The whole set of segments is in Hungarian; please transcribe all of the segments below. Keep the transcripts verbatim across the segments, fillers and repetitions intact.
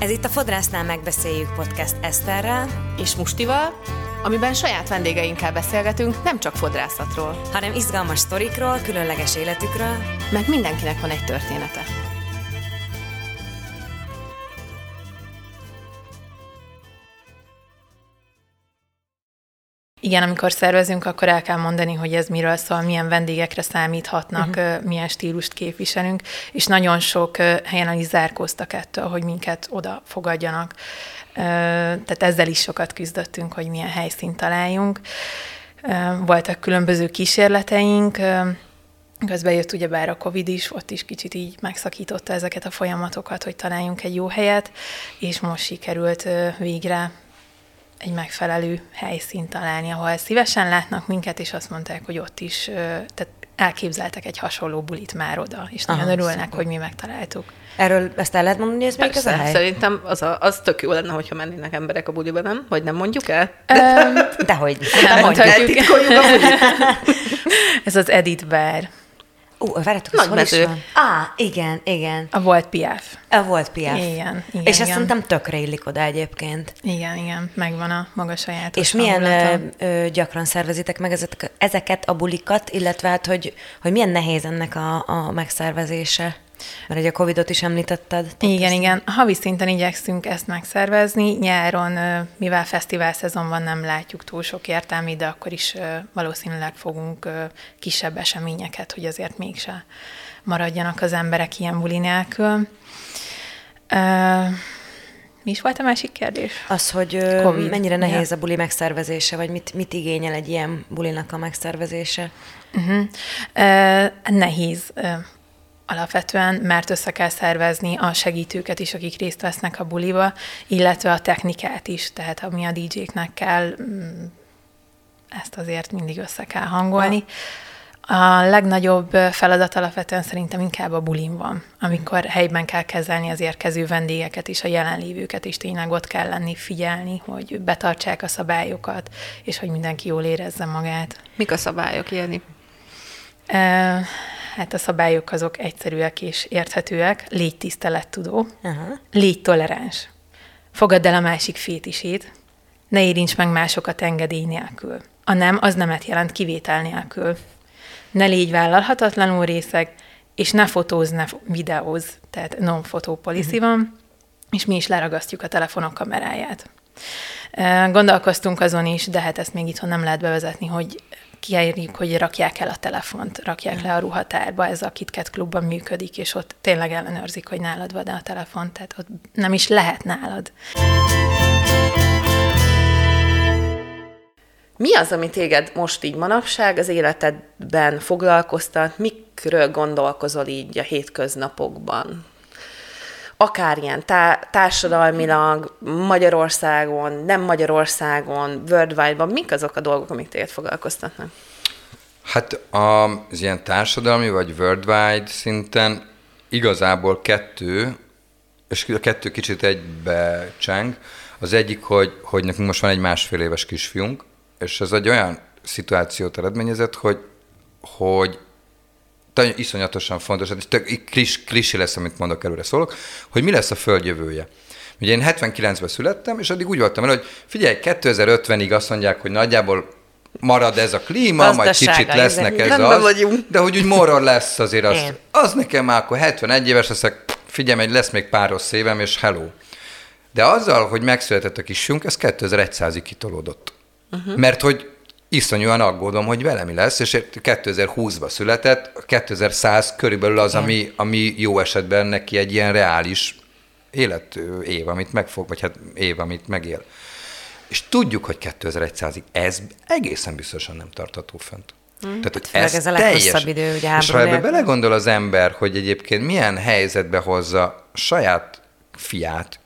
Ez itt a Fodrásznál Megbeszéljük podcast Eszterrel és Mustival, amiben saját vendégeinkkel beszélgetünk nem csak fodrászatról, hanem izgalmas sztorikról, különleges életükről, meg mindenkinek van egy története. Igen, amikor szervezünk, akkor el kell mondani, hogy ez miről szól, milyen vendégekre számíthatnak, uh-huh. milyen stílust képviselünk, és nagyon sok helyen is zárkóztak ettől, hogy minket oda fogadjanak. Tehát ezzel is sokat küzdöttünk, hogy milyen helyszínt találjunk. Voltak különböző kísérleteink, közben jött ugyebár a Covid is, ott is kicsit így megszakította ezeket a folyamatokat, hogy találjunk egy jó helyet, és most sikerült végre egy megfelelő helyszínt találni, ahol szívesen látnak minket, és azt mondták, hogy ott is, tehát elképzeltek egy hasonló bulit már oda, és nagyon Aha, örülnek, szóval. Hogy mi megtaláltuk. Erről ezt el lehet mondani, hogy ez még az a hely? Szerintem az, a, az tök jó lenne, hogyha mennének emberek a buliba, nem? Hogy nem mondjuk el? Um, Dehogy. Nem mondjuk el, titkoljuk a bulit. Ez az Edit bár. Ú, uh, várjátok, az hol is van? Á, ah, igen, igen. A Volt pé ef. A Volt pé ef. Igen, igen. És azt mondtam, tökre illik oda egyébként. Igen, igen, megvan a maga sajátos. És milyen ö, ö, gyakran szervezitek meg ezek, ezeket a bulikat, illetve hát, hogy, hogy milyen nehéz ennek a, a megszervezése? Mert ugye a Covidot is említetted. Igen, igen. Havi szinten igyekszünk ezt megszervezni. Nyáron, mivel fesztivál szezon van, nem látjuk túl sok értelmét, de akkor is valószínűleg fogunk kisebb eseményeket, hogy azért mégse maradjanak az emberek ilyen buli nélkül. Mi is volt a másik kérdés? Az, hogy Covid. Mennyire nehéz ja. a buli megszervezése, vagy mit, mit igényel egy ilyen bulinak a megszervezése? Uh-huh. Uh, nehéz alapvetően, mert össze kell szervezni a segítőket is, akik részt vesznek a buliba, illetve a technikát is, tehát ami a dé jéknek kell, ezt azért mindig össze kell hangolni. A legnagyobb feladat alapvetően szerintem inkább a bulin van, amikor helyben kell kezelni az érkező vendégeket is, a jelenlévőket is, tényleg ott kell lenni, figyelni, hogy betartsák a szabályokat, és hogy mindenki jól érezze magát. Mik a szabályok, Jenny? E- Hát a szabályok azok egyszerűek és érthetőek. Légy tisztelettudó, uh-huh. légy toleráns. Fogadd el a másik fétisét, ne érints meg másokat engedély nélkül. A nem, az nemet jelent kivétel nélkül. Ne légy vállalhatatlanul részeg, és ne fotózz, ne videózz, tehát non-photo policy uh-huh. van, és mi is leragasztjuk a telefonok kameráját. Gondolkoztunk azon is, de hát ezt még itthon nem lehet bevezetni, hogy kiérjük, hogy rakják el a telefont, rakják le a ruhatárba, ez a Kit-Kat klubban működik, és ott tényleg ellenőrzik, hogy nálad van a telefon, tehát ott nem is lehet nálad. Mi az, ami téged most így manapság az életedben foglalkoztat, mikről gondolkozol így a hétköznapokban? Akár ilyen tá- társadalmilag, Magyarországon, nem Magyarországon, worldwide-ban, mik azok a dolgok, amik téged foglalkoztatnak? Hát az ilyen társadalmi vagy worldwide szinten igazából kettő, és a kettő kicsit egybe cseng. Az egyik, hogy, hogy nekünk most van egy másfél éves kisfiunk, és ez egy olyan szituációt eredményezett, hogy, hogy iszonyatosan fontos, hát tök klis, klisi lesz, amit mondok, előre szólok, hogy mi lesz a Föld jövője. Ugye én hetvenkilencben születtem, és addig úgy voltam el, hogy figyelj, kétezer-ötvenig azt mondják, hogy nagyjából marad ez a klíma, majd kicsit lesznek ez az, de hogy úgy morror lesz azért az. Az nekem már akkor hetvenegy éves leszek, figyelj, hogy lesz még pár rossz évem, és hello. De azzal, hogy megszületett a kisünk, ez kétezerszázig kitolódott. Uh-huh. Mert hogy iszonyúan aggódom, hogy vele mi lesz, és kétezerhúszban született, kétezerszáz körülbelül az, ami, ami jó esetben neki egy ilyen reális élet év, amit megfog, vagy hát év, amit megél. És tudjuk, hogy kétezerszázig ez egészen biztosan nem tartható fent. Mm. Tehát, hogy hát, ez, ez a leghosszabb idő, ugye háború. És ha ebbe belegondol az ember, hogy egyébként milyen helyzetbe hozza saját fiát,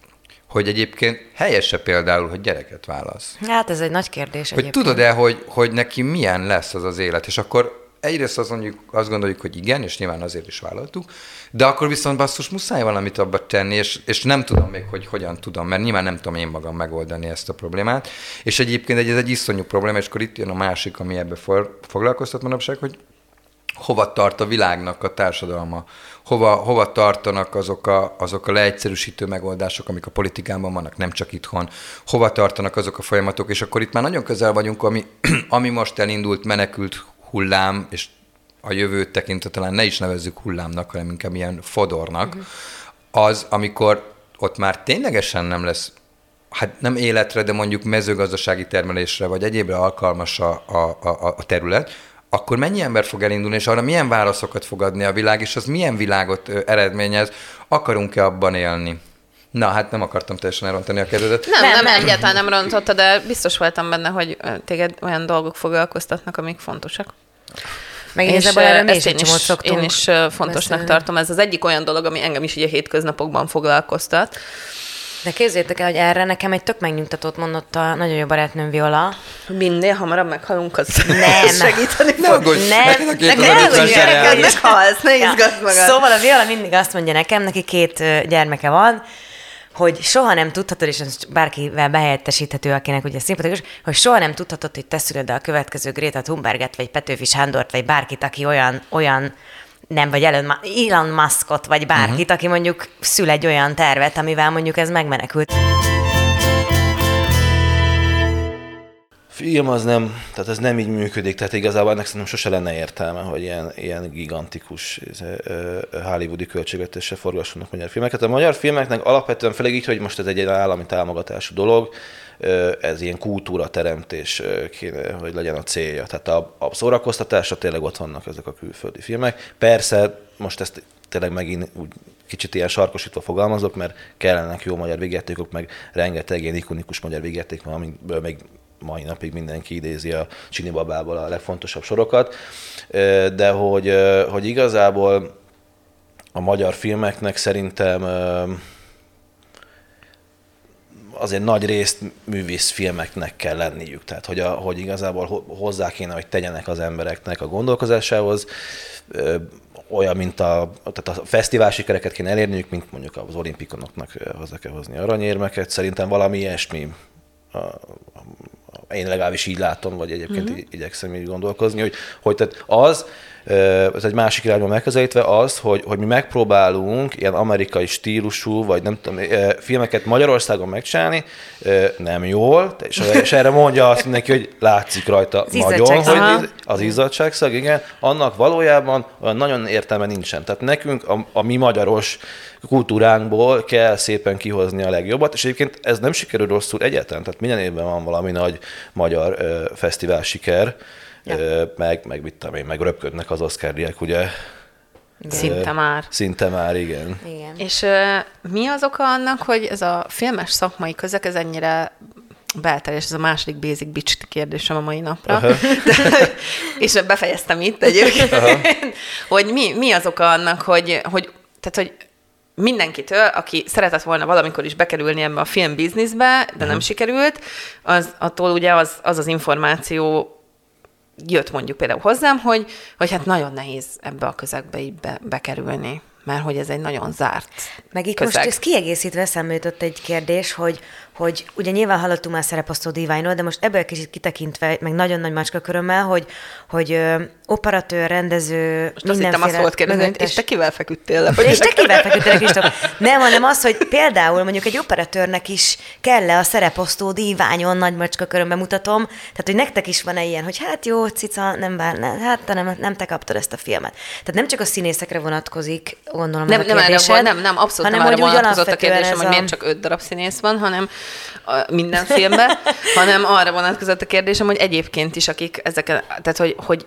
hogy egyébként helyese például, hogy gyereket válasz. Hát ez egy nagy kérdés hogy egyébként. Tudod-e, hogy, hogy neki milyen lesz az az élet? És akkor egyrészt azt, mondjuk, azt gondoljuk, hogy igen, és nyilván azért is vállaltuk, de akkor viszont basszus, muszáj valamit abba tenni, és, és nem tudom még, hogy hogyan tudom, mert nyilván nem tudom én magam megoldani ezt a problémát. És egyébként ez egy iszonyú probléma, és akkor itt jön a másik, ami ebbe foglalkoztat manapság, hogy hova tart a világnak a társadalma, hova, hova tartanak azok a, azok a leegyszerűsítő megoldások, amik a politikában vannak, nem csak itthon, hova tartanak azok a folyamatok, és akkor itt már nagyon közel vagyunk, ami, ami most elindult menekült hullám, és a jövőt tekintve talán ne is nevezzük hullámnak, hanem inkább ilyen fodornak, uh-huh. az, amikor ott már ténylegesen nem lesz, hát nem életre, de mondjuk mezőgazdasági termelésre, vagy egyébre alkalmas a, a, a, a terület, akkor mennyi ember fog elindulni, és arra milyen válaszokat fog adni a világ, és az milyen világot eredményez, akarunk-e abban élni? Na, hát nem akartam teljesen elrontani a kérdedet. Nem, nem, nem egyáltalán nem rontotta, de biztos voltam benne, hogy téged olyan dolgok foglalkoztatnak, amik fontosak. Meg és és erre ezt én is, én is fontosnak beszélni. Tartom. Ez az egyik olyan dolog, ami engem is így a hétköznapokban foglalkoztat. De képzeljétek el, hogy erre nekem egy tök megnyugtatót mondott a nagyon jó barátnőm Viola. Minél hamarabb meghalunk, az nem. segíteni ne fog. Aggódj, nem, ne gyereket meghalsz, ne izgass magad. Szóval a Viola mindig azt mondja nekem, neki két gyermeke van, hogy soha nem tudhatod, és bárkivel behelyettesíthető, akinek ugye szimpatikus, hogy soha nem tudhatod, hogy te szülöd a következő Greta Thunberget, vagy Petőfi Sándort, vagy bárkit, aki olyan, olyan nem, vagy Elon Muskot, vagy bárkit, uh-huh. aki mondjuk szül egy olyan tervet, amivel mondjuk ez megmenekült. Film az nem, tehát ez nem így működik, tehát igazából ennek szerintem sose lenne értelme, hogy ilyen, ilyen gigantikus hollywoodi költségvetéssel forgassanak magyar filmeket. A magyar filmeknek alapvetően főleg így, hogy most ez egy állami támogatású dolog, ez ilyen kultúrateremtés kéne, hogy legyen a célja. Tehát a, a szórakoztatásra tényleg ott vannak ezek a külföldi filmek. Persze most ezt tényleg megint úgy kicsit ilyen sarkosítva fogalmazok, mert kellenek jó magyar végjátékok, meg rengeteg ilyen ikonikus magyar végjáték van, amiből még mai napig mindenki idézi a Csinibabából a legfontosabb sorokat, de hogy, hogy igazából a magyar filmeknek szerintem azért nagy részt művészfilmeknek kell lenniük, tehát hogy, a, hogy igazából hozzá kéne, hogy tegyenek az embereknek a gondolkozásához, olyan, mint a, tehát a fesztivál sikereket kéne elérniük, mint mondjuk az olimpikonoknak hozzá kell hozni aranyérmeket, szerintem valami ilyesmi. A, a, Én legalábbis így látom, vagy egyébként uh-huh. igyekszem így gondolkozni, hogy, hogy tehát az, ez egy másik irányban megközelítve az, hogy, hogy mi megpróbálunk ilyen amerikai stílusú, vagy nem tudom, filmeket Magyarországon megcsinálni, nem jól, és, és erre mondja azt neki, hogy látszik rajta az nagyon, hogy az izzadságszag, igen, annak valójában olyan nagyon értelme nincsen. Tehát nekünk a, a mi magyaros kultúránkból kell szépen kihozni a legjobbat, és egyébként ez nem sikerül rosszul egyáltalán, tehát minden évben van valami nagy magyar ö, fesztivál siker, ja. ö, meg, meg mit tudom én, meg röpködnek az Oscar-díjak, ugye? Szinte ö, már. Szinte már, igen. igen. És ö, mi az oka annak, hogy ez a filmes szakmai közeg, ez ennyire belterjes, ez a második basic bitch kérdésem a mai napra. Uh-huh. De, és befejeztem itt egyébként, uh-huh. hogy mi, mi az oka annak, hogy, hogy, tehát, hogy mindenkitől, aki szeretett volna valamikor is bekerülni ebbe a filmbizniszbe, de nem uh-huh. sikerült, az, attól ugye az, az az információ jött mondjuk például hozzám, hogy, hogy hát nagyon nehéz ebbe a közegbe így be, bekerülni, mert hogy ez egy nagyon zárt meg itt közeg. Most ezt kiegészítve eszembe jutott egy kérdés, hogy, hogy ugye nyilván hallottunk már szereposztó díványról, de most ebből kicsit kitekintve, meg nagyon nagy macska körömmel, hogy, hogy ö, operatőr, rendező, most mindenféle... Most azt hittem azt volt kérdezni, és te kivel feküdtél le? És te kivel feküdtél le, Kristóf? Nem, hanem az, hogy például mondjuk egy operatőrnek is kell-e a szereposztó díványon, nagy macska körömbe mutatom, tehát hogy nektek is van-e ilyen, hogy hát jó, cica, nem bár, ne, hát nem, nem te kaptad ezt a filmet. Tehát nem csak a színészekre vonatkozik, gondolom nem, a nem, kérdésed, nem, nem, abszolút hanem, nem arra vonatkozott a kérdésem, hogy a... miért csak öt darab színész van, hanem minden filmben, hanem arra vonatkozott a kérdésem, hogy egyébként is, akik ezeken, tehát hogy, hogy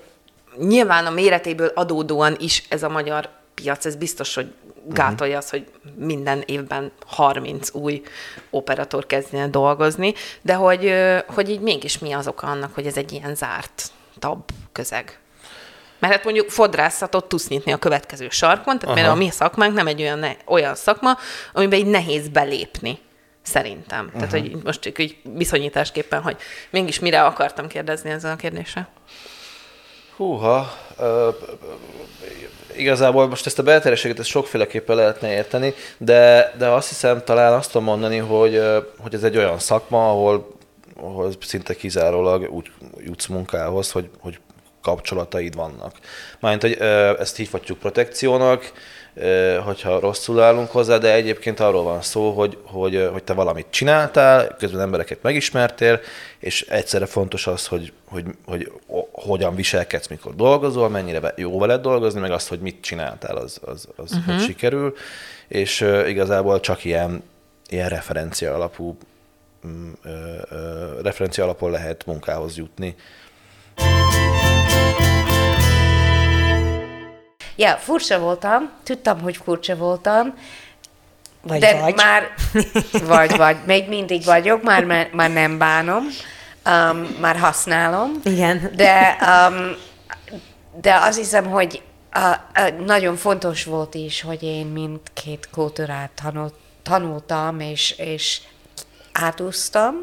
nyilván a méretéből adódóan is ez a magyar piac, ez biztos, hogy gátolja az, hogy minden évben harminc új operatőr kezdjen dolgozni, de hogy, hogy így mégis mi az oka annak, hogy ez egy ilyen zárt tab közeg. Mert hát mondjuk fodrászatot tudsz nyitni a következő sarkon, tehát például a mi szakmánk nem egy olyan, ne, olyan szakma, amiben így nehéz belépni, szerintem. Tehát, aha. hogy most csak így viszonyításképpen, hogy mégis mire akartam kérdezni ezzel a kérdéssel. Húha, ö, igazából most ezt a belterjeséget ezt sokféleképpen lehetne érteni, de, de azt hiszem talán azt tudom mondani, hogy, hogy ez egy olyan szakma, ahol, ahol szinte kizárólag úgy jutsz munkához, hogy, hogy kapcsolataid vannak. Mármint, hogy ezt hívhatjuk protekciónak, hogyha rosszul állunk hozzá, de egyébként arról van szó, hogy, hogy, hogy te valamit csináltál, közben embereket megismertél, és egyszerre fontos az, hogy, hogy, hogy, hogy hogyan viselkedsz, mikor dolgozol, mennyire jó veled dolgozni, meg azt, hogy mit csináltál, az, az, az uh-huh. hogy sikerül, és uh, igazából csak ilyen, ilyen referencia alapú, uh, uh, referencia alapon lehet munkához jutni. Ja, furcsa voltam, tudtam, hogy furcsa voltam, vagy de vagy. már, vagy, vagy, még mindig vagyok, már, már nem bánom, um, már használom, igen. de, um, de azt hiszem, hogy uh, uh, nagyon fontos volt is, hogy én mindkét kultúrát tanult, tanultam, és, és átúsztam,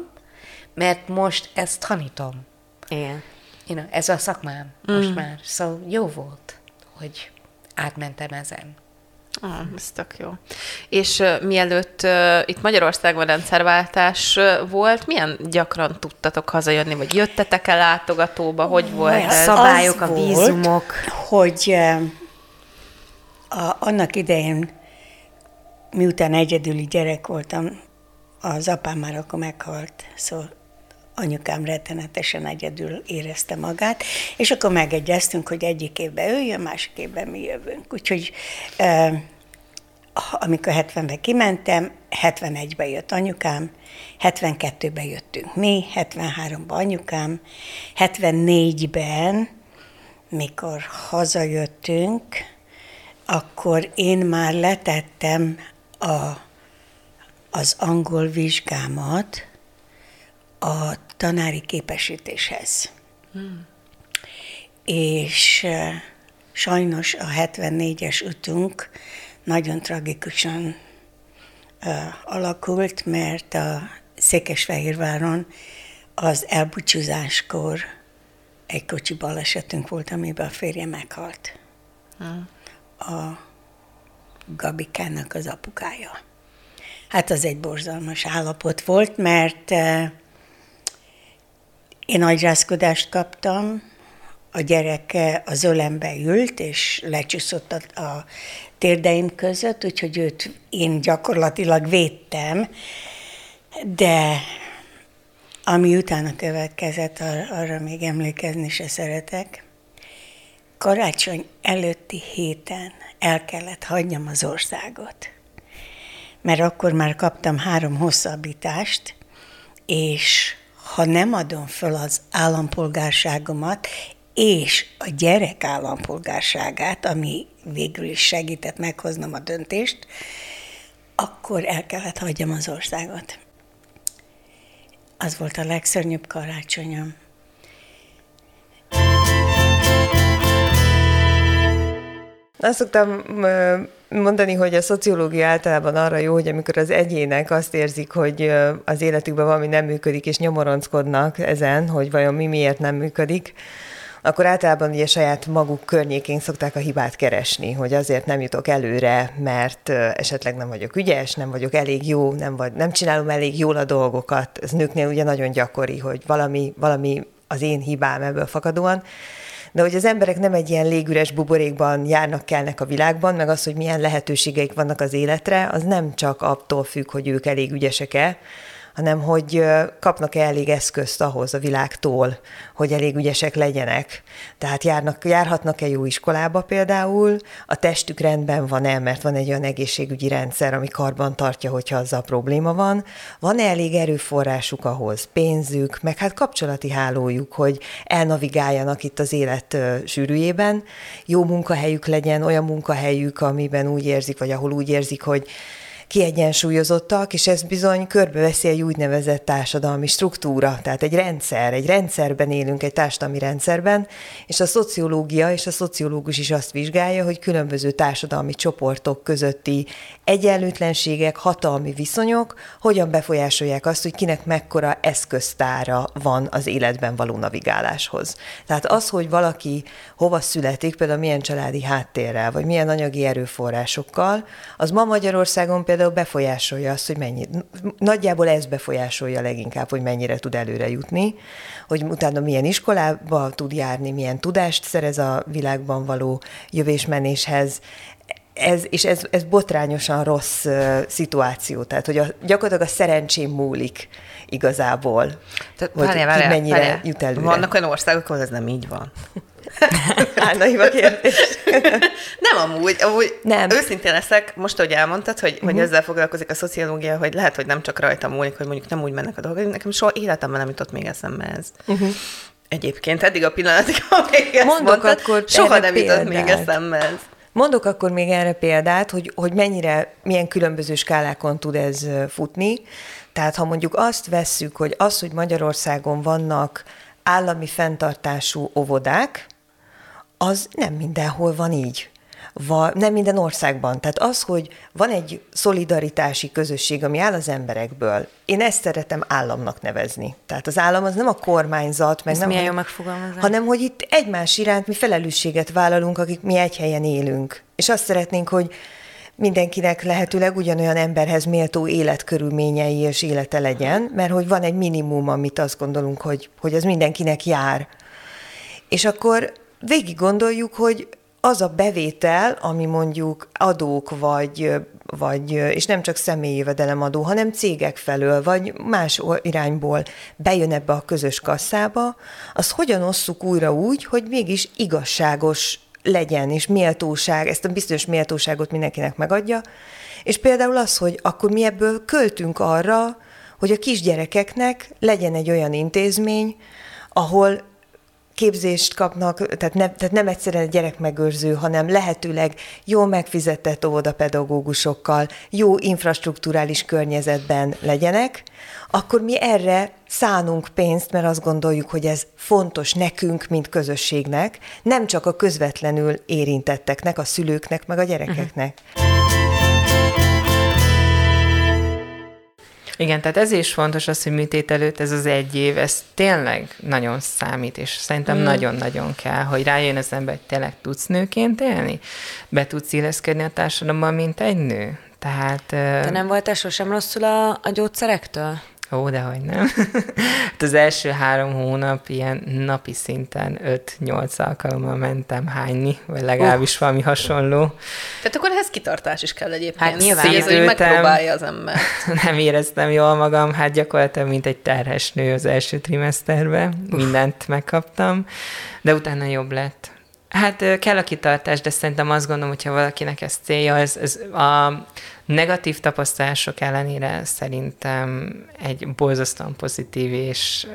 mert most ezt tanítom. Igen. You know, ez a szakmám most mm. már, szóval jó volt, hogy... átmentem ezen. Ah, ez tök jó. És uh, mielőtt uh, itt Magyarországon rendszerváltás uh, volt, milyen gyakran tudtatok hazajönni, vagy jöttetek el látogatóba, hogy volt? A szabályok, a vízumok. Hogy uh, a, annak idején, miután egyedüli gyerek voltam, az apám már akkor meghalt, szóval anyukám rettenetesen egyedül érezte magát, és akkor megegyeztünk, hogy egyik évben ő jön, másik évben mi jövünk. Úgyhogy eh, amikor hetvenben kimentem, hetvenegyben jött anyukám, hetvenkettőben jöttünk mi, hetvenháromban anyukám, hetvennégyben, mikor hazajöttünk, akkor én már letettem a, az angol vizsgámat, a tanári képesítéshez. Hmm. És uh, sajnos a hetvennégyes ütünk nagyon tragikusan uh, alakult, mert a Székesfehérváron az elbúcsúzáskor egy kocsi balesetünk volt, amiben a férje meghalt. Hmm. A Gabikának az apukája. Hát az egy borzalmas állapot volt, mert uh, én agyrázkodást kaptam, a gyereke az ölembe ült, és lecsúszott a, a térdeim között, úgyhogy őt én gyakorlatilag védtem, de ami utána következett, ar- arra még emlékezni se szeretek. Karácsony előtti héten el kellett hagynom az országot, mert akkor már kaptam három hosszabbítást, és... ha nem adom föl az állampolgárságomat és a gyerek állampolgárságát, ami végül is segített meghoznom a döntést, akkor el kellett hagyjam az országot. Az volt a legszörnyűbb karácsonyom. Azt szoktam mondani, hogy a szociológia általában arra jó, hogy amikor az egyének azt érzik, hogy az életükben valami nem működik, és nyomoronskodnak ezen, hogy vajon mi miért nem működik, akkor általában ugye saját maguk környékén szokták a hibát keresni, hogy azért nem jutok előre, mert esetleg nem vagyok ügyes, nem vagyok elég jó, nem, vagy, nem csinálom elég jól a dolgokat. Ez nőknél ugye nagyon gyakori, hogy valami, valami az én hibám ebből fakadóan. De hogy az emberek nem egy ilyen légüres buborékban járnak, kelnek a világban, meg az, hogy milyen lehetőségeik vannak az életre, az nem csak attól függ, hogy ők elég ügyesek-e, hanem hogy kapnak-e elég eszközt ahhoz a világtól, hogy elég ügyesek legyenek. Tehát járnak, járhatnak-e jó iskolába például, a testük rendben van-e, mert van egy olyan egészségügyi rendszer, ami karban tartja, hogyha azzal probléma van, van-e elég erőforrásuk ahhoz, pénzük, meg hát kapcsolati hálójuk, hogy elnavigáljanak itt az élet sűrűjében, jó munkahelyük legyen, olyan munkahelyük, amiben úgy érzik, vagy ahol úgy érzik, hogy kiegyensúlyozottak, és ez bizony körbeveszi egy úgynevezett társadalmi struktúra, tehát egy rendszer, egy rendszerben élünk, egy társadalmi rendszerben, és a szociológia és a szociológus is azt vizsgálja, hogy különböző társadalmi csoportok közötti egyenlőtlenségek, hatalmi viszonyok hogyan befolyásolják azt, hogy kinek mekkora eszköztára van az életben való navigáláshoz. Tehát az, hogy valaki hova születik, például milyen családi háttérrel, vagy milyen anyagi erőforrásokkal, az ma Magyarországon például például befolyásolja azt, hogy mennyi, nagyjából ez befolyásolja leginkább, hogy mennyire tud előre jutni, hogy utána milyen iskolába tud járni, milyen tudást szerez a világban való jövésmenéshez. Ez, és ez, ez botrányosan rossz uh, szituáció, tehát hogy a, gyakorlatilag a szerencsém múlik igazából, tehát, hogy várjá, várjá, mennyire várjá. jut előre. Vannak olyan országok, ahol ez nem így van. Állnaim a kérdés. Nem amúgy, amúgy nem. Őszintén leszek, most, ahogy elmondtad, hogy, uh-huh. hogy ezzel foglalkozik a szociológia, hogy lehet, hogy nem csak rajta múlik, hogy mondjuk nem úgy mennek a dolgok, nekem soha életemben nem jutott még eszembe ez. Uh-huh. Egyébként eddig a pillanatig, amíg ezt mondtad, akkor soha nem jutott még eszembe ez. Mondok akkor még erre példát, hogy, hogy mennyire, milyen különböző skálákon tud ez futni. Tehát ha mondjuk azt vesszük, hogy az, hogy Magyarországon vannak állami fenntartású óvodák, az nem mindenhol van így. Va, nem minden országban. Tehát az, hogy van egy szolidaritási közösség, ami áll az emberekből. Én ezt szeretem államnak nevezni. Tehát az állam az nem a kormányzat, meg nem, milyen jó megfogalmazás, hanem hogy itt egymás iránt mi felelősséget vállalunk, akik mi egy helyen élünk. És azt szeretnénk, hogy mindenkinek lehetőleg ugyanolyan emberhez méltó életkörülményei és élete legyen, mert hogy van egy minimum, amit azt gondolunk, hogy, hogy az mindenkinek jár. És akkor végig gondoljuk, hogy az a bevétel, ami mondjuk adók vagy, vagy, és nem csak személyi jövedelemadó, hanem cégek felől, vagy más irányból bejön ebbe a közös kasszába, az hogyan osszuk újra úgy, hogy mégis igazságos legyen, és méltóság, ezt a bizonyos méltóságot mindenkinek megadja, és például az, hogy akkor mi ebből költünk arra, hogy a kisgyerekeknek legyen egy olyan intézmény, ahol képzést kapnak, tehát nem, tehát nem egyszerűen gyerekmegőrző, hanem lehetőleg jó megfizetett óvodapedagógusokkal, jó infrastrukturális környezetben legyenek, akkor mi erre szánunk pénzt, mert azt gondoljuk, hogy ez fontos nekünk, mint közösségnek, nem csak a közvetlenül érintetteknek, a szülőknek, meg a gyerekeknek. Igen, tehát ez is fontos az, hogy műtét előtt ez az egy év, ez tényleg nagyon számít, és szerintem mm. nagyon-nagyon kell, hogy rájön az ember, hogy tényleg tudsz nőként élni, be tudsz illeszkedni a társadalomban, mint egy nő. Tehát... Te nem voltál sosem rosszul a, a gyógyszerektől? Ó, dehogy nem. Az első három hónap ilyen napi szinten öt-nyolc alkalommal mentem hányni, vagy legalábbis uh. valami hasonló. Tehát akkor ehhez kitartás is kell egyébként. Hát nyilván ez, hogy megpróbálja az ember. Nem éreztem jól magam, hát gyakorlatilag mint egy terhes nő az első trimeszterben. Uh. Mindent megkaptam, de utána jobb lett. Hát kell a kitartás, de szerintem azt gondolom, hogyha valakinek ez célja, ez, ez a negatív tapasztalások ellenére szerintem egy borzasztóan pozitív és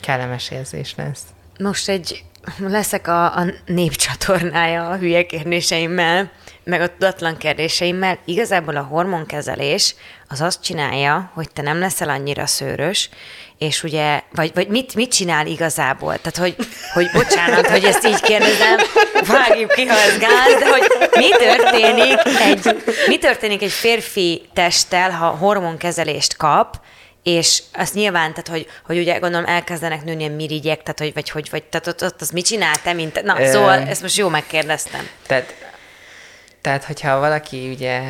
kellemes érzés lesz. Most egy, leszek a, a népcsatornája a hülye kérdéseimmel, meg a tudatlan kérdéseimmel. Igazából a hormonkezelés az azt csinálja, hogy te nem leszel annyira szőrös, és ugye, vagy, vagy mit, mit csinál igazából? Tehát, hogy, hogy bocsánat, hogy ezt így kérdezem, vágjuk ki, ha ez gáz, de hogy mi történik egy, mi történik egy férfi testtel, ha hormonkezelést kap, és azt nyilván, tehát, hogy, hogy ugye gondolom elkezdenek nőni a mirigyek, tehát, hogy, vagy, hogy, vagy, tehát ott, ott az mit csinál te, mint, na, Ö... szóval ezt most jó megkérdeztem. Tehát, tehát hogyha valaki ugye...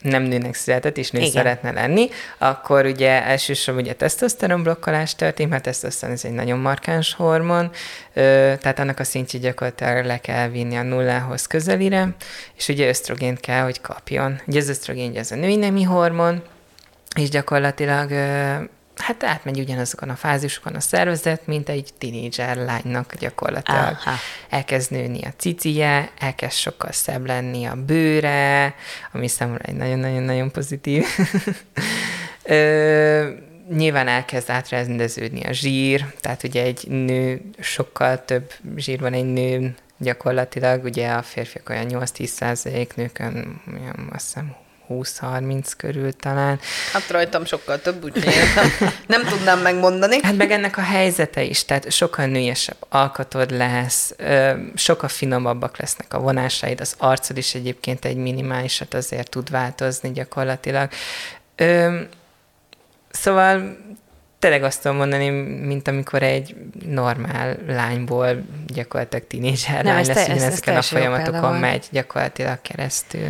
nem nőnek született, és nő szeretne lenni, akkor ugye elsősorban ugye tesztoszteron blokkolás történik, mert tesztoszteron ez egy nagyon markáns hormon, tehát annak a szintjét gyakorlatilag le kell vinni a nullához közelire, és ugye ösztrogént kell, hogy kapjon. Ugye az ösztrogén az a női nemi hormon, és gyakorlatilag hát átmegy ugyanazokon a fázisokon a szervezet, mint egy tínédzser lánynak gyakorlatilag. Aha. Elkezd nőni a cicije, elkezd sokkal szebb lenni a bőre, ami számomra egy nagyon-nagyon-nagyon pozitív. Ö, nyilván elkezd átrendeződni a zsír, tehát ugye egy nő, sokkal több zsír van egy nőn gyakorlatilag, ugye a férfiak olyan nyolc-tíz százalék, nőkön olyan, azt hiszem, húsz-harminc körül talán. Hát rajtam sokkal több, úgyhogy nem, nem tudnám megmondani. Hát meg ennek a helyzete is, tehát sokkal nőiesebb alkatod lesz, sokkal finomabbak lesznek a vonásaid, az arcod is egyébként egy minimálisat azért tud változni gyakorlatilag. Szóval tényleg azt tudom mondani, mint amikor egy normál lányból gyakorlatilag tínézser lány lesz, ugyanezeken a folyamatokon megy gyakorlatilag keresztül.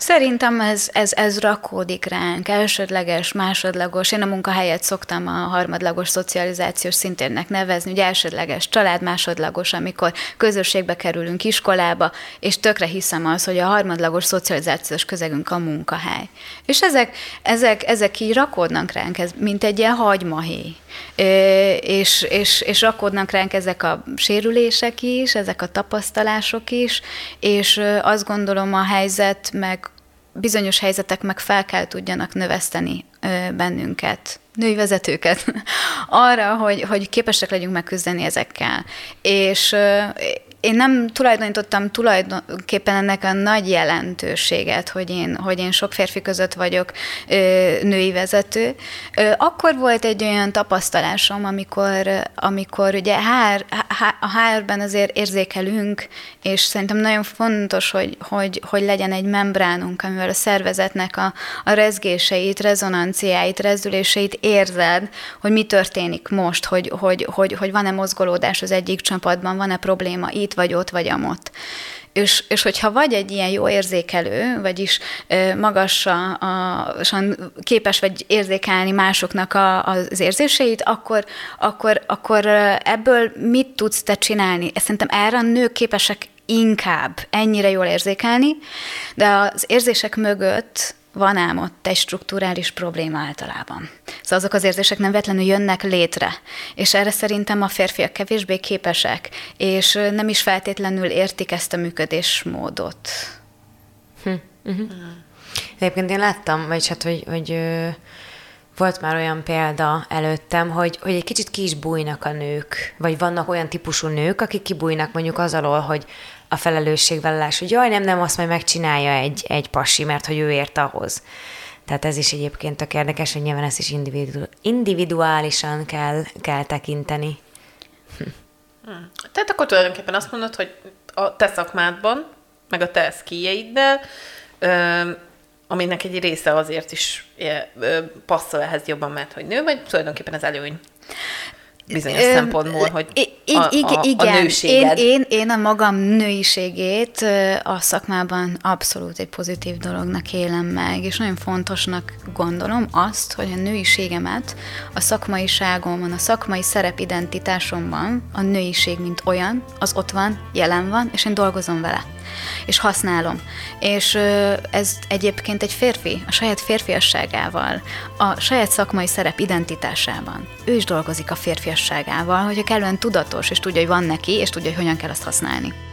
Szerintem ez, ez, ez rakódik ránk, elsődleges, másodlagos. Én a munkahelyet szoktam a harmadlagos szocializációs szintérnek nevezni, ugye elsődleges család, másodlagos, amikor közösségbe kerülünk iskolába, és tökre hiszem az, hogy a harmadlagos szocializációs közegünk a munkahely. És ezek, ezek, ezek így rakódnak ránk, ez, mint egy ilyen hagymahéj. És, és, és rakódnak ránk ezek a sérülések is, ezek a tapasztalások is, és azt gondolom a helyzet meg bizonyos helyzetek meg fel kell tudjanak növeszteni bennünket, női vezetőket, arra, hogy, hogy képesek legyünk megküzdeni ezekkel. És én nem tulajdonítottam tulajdonképpen ennek a nagy jelentőséget, hogy én, hogy én sok férfi között vagyok női vezető. Akkor volt egy olyan tapasztalásom, amikor, amikor ugye há er, a há erben azért érzékelünk, és szerintem nagyon fontos, hogy, hogy, hogy legyen egy membránunk, amivel a szervezetnek a, a rezgéseit, rezonanciáit, rezdüléseit érzed, hogy mi történik most, hogy, hogy, hogy, hogy van-e mozgolódás az egyik csapatban, van-e probléma itt, vagy ott, vagy amott. És, és hogyha vagy egy ilyen jó érzékelő, vagyis magasan képes vagy érzékelni másoknak a, az érzéseit, akkor, akkor, akkor ebből mit tudsz te csinálni? Szerintem erre a nők képesek inkább ennyire jól érzékelni, de az érzések mögött van ám ott egy strukturális probléma általában. Szóval azok az érzések nem véletlenül jönnek létre, és erre szerintem a férfiak kevésbé képesek, és nem is feltétlenül értik ezt a működésmódot. Hm. Uh-huh. Egyébként én láttam, vagyis hát, hogy, hogy volt már olyan példa előttem, hogy, hogy egy kicsit ki is bújnak a nők, vagy vannak olyan típusú nők, akik kibújnak mondjuk az alól, hogy a felelősségvállalás, hogy jaj, nem, nem, azt majd megcsinálja egy, egy pasi, mert hogy ő ért ahhoz. Tehát ez is egyébként tök érdekes, hogy nyilván ezt is individu- individuálisan kell, kell tekinteni. Hm. Tehát akkor tulajdonképpen azt mondod, hogy a te szakmádban, meg a te szkíjeiddel, aminek egy része azért is passzol ehhez jobban, mert hogy nő, vagy tulajdonképpen az előny. Bizonyos Öm, szempontból, hogy a, a, a, igen, a nőséged. Én, én, én a magam nőiségét a szakmában abszolút egy pozitív dolognak élem meg, és nagyon fontosnak gondolom azt, hogy a nőiségemet a szakmaiságomban, a szakmai szerepidentitásomban a nőiség, mint olyan, az ott van, jelen van, és én dolgozom vele, és használom. És ez egyébként egy férfi, a saját férfiasságával, a saját szakmai szerepidentitásában. Ő is dolgozik a férfiasságával, hogyha kellően tudatos, és tudja, hogy van neki, és tudja, hogy hogyan kell azt használni.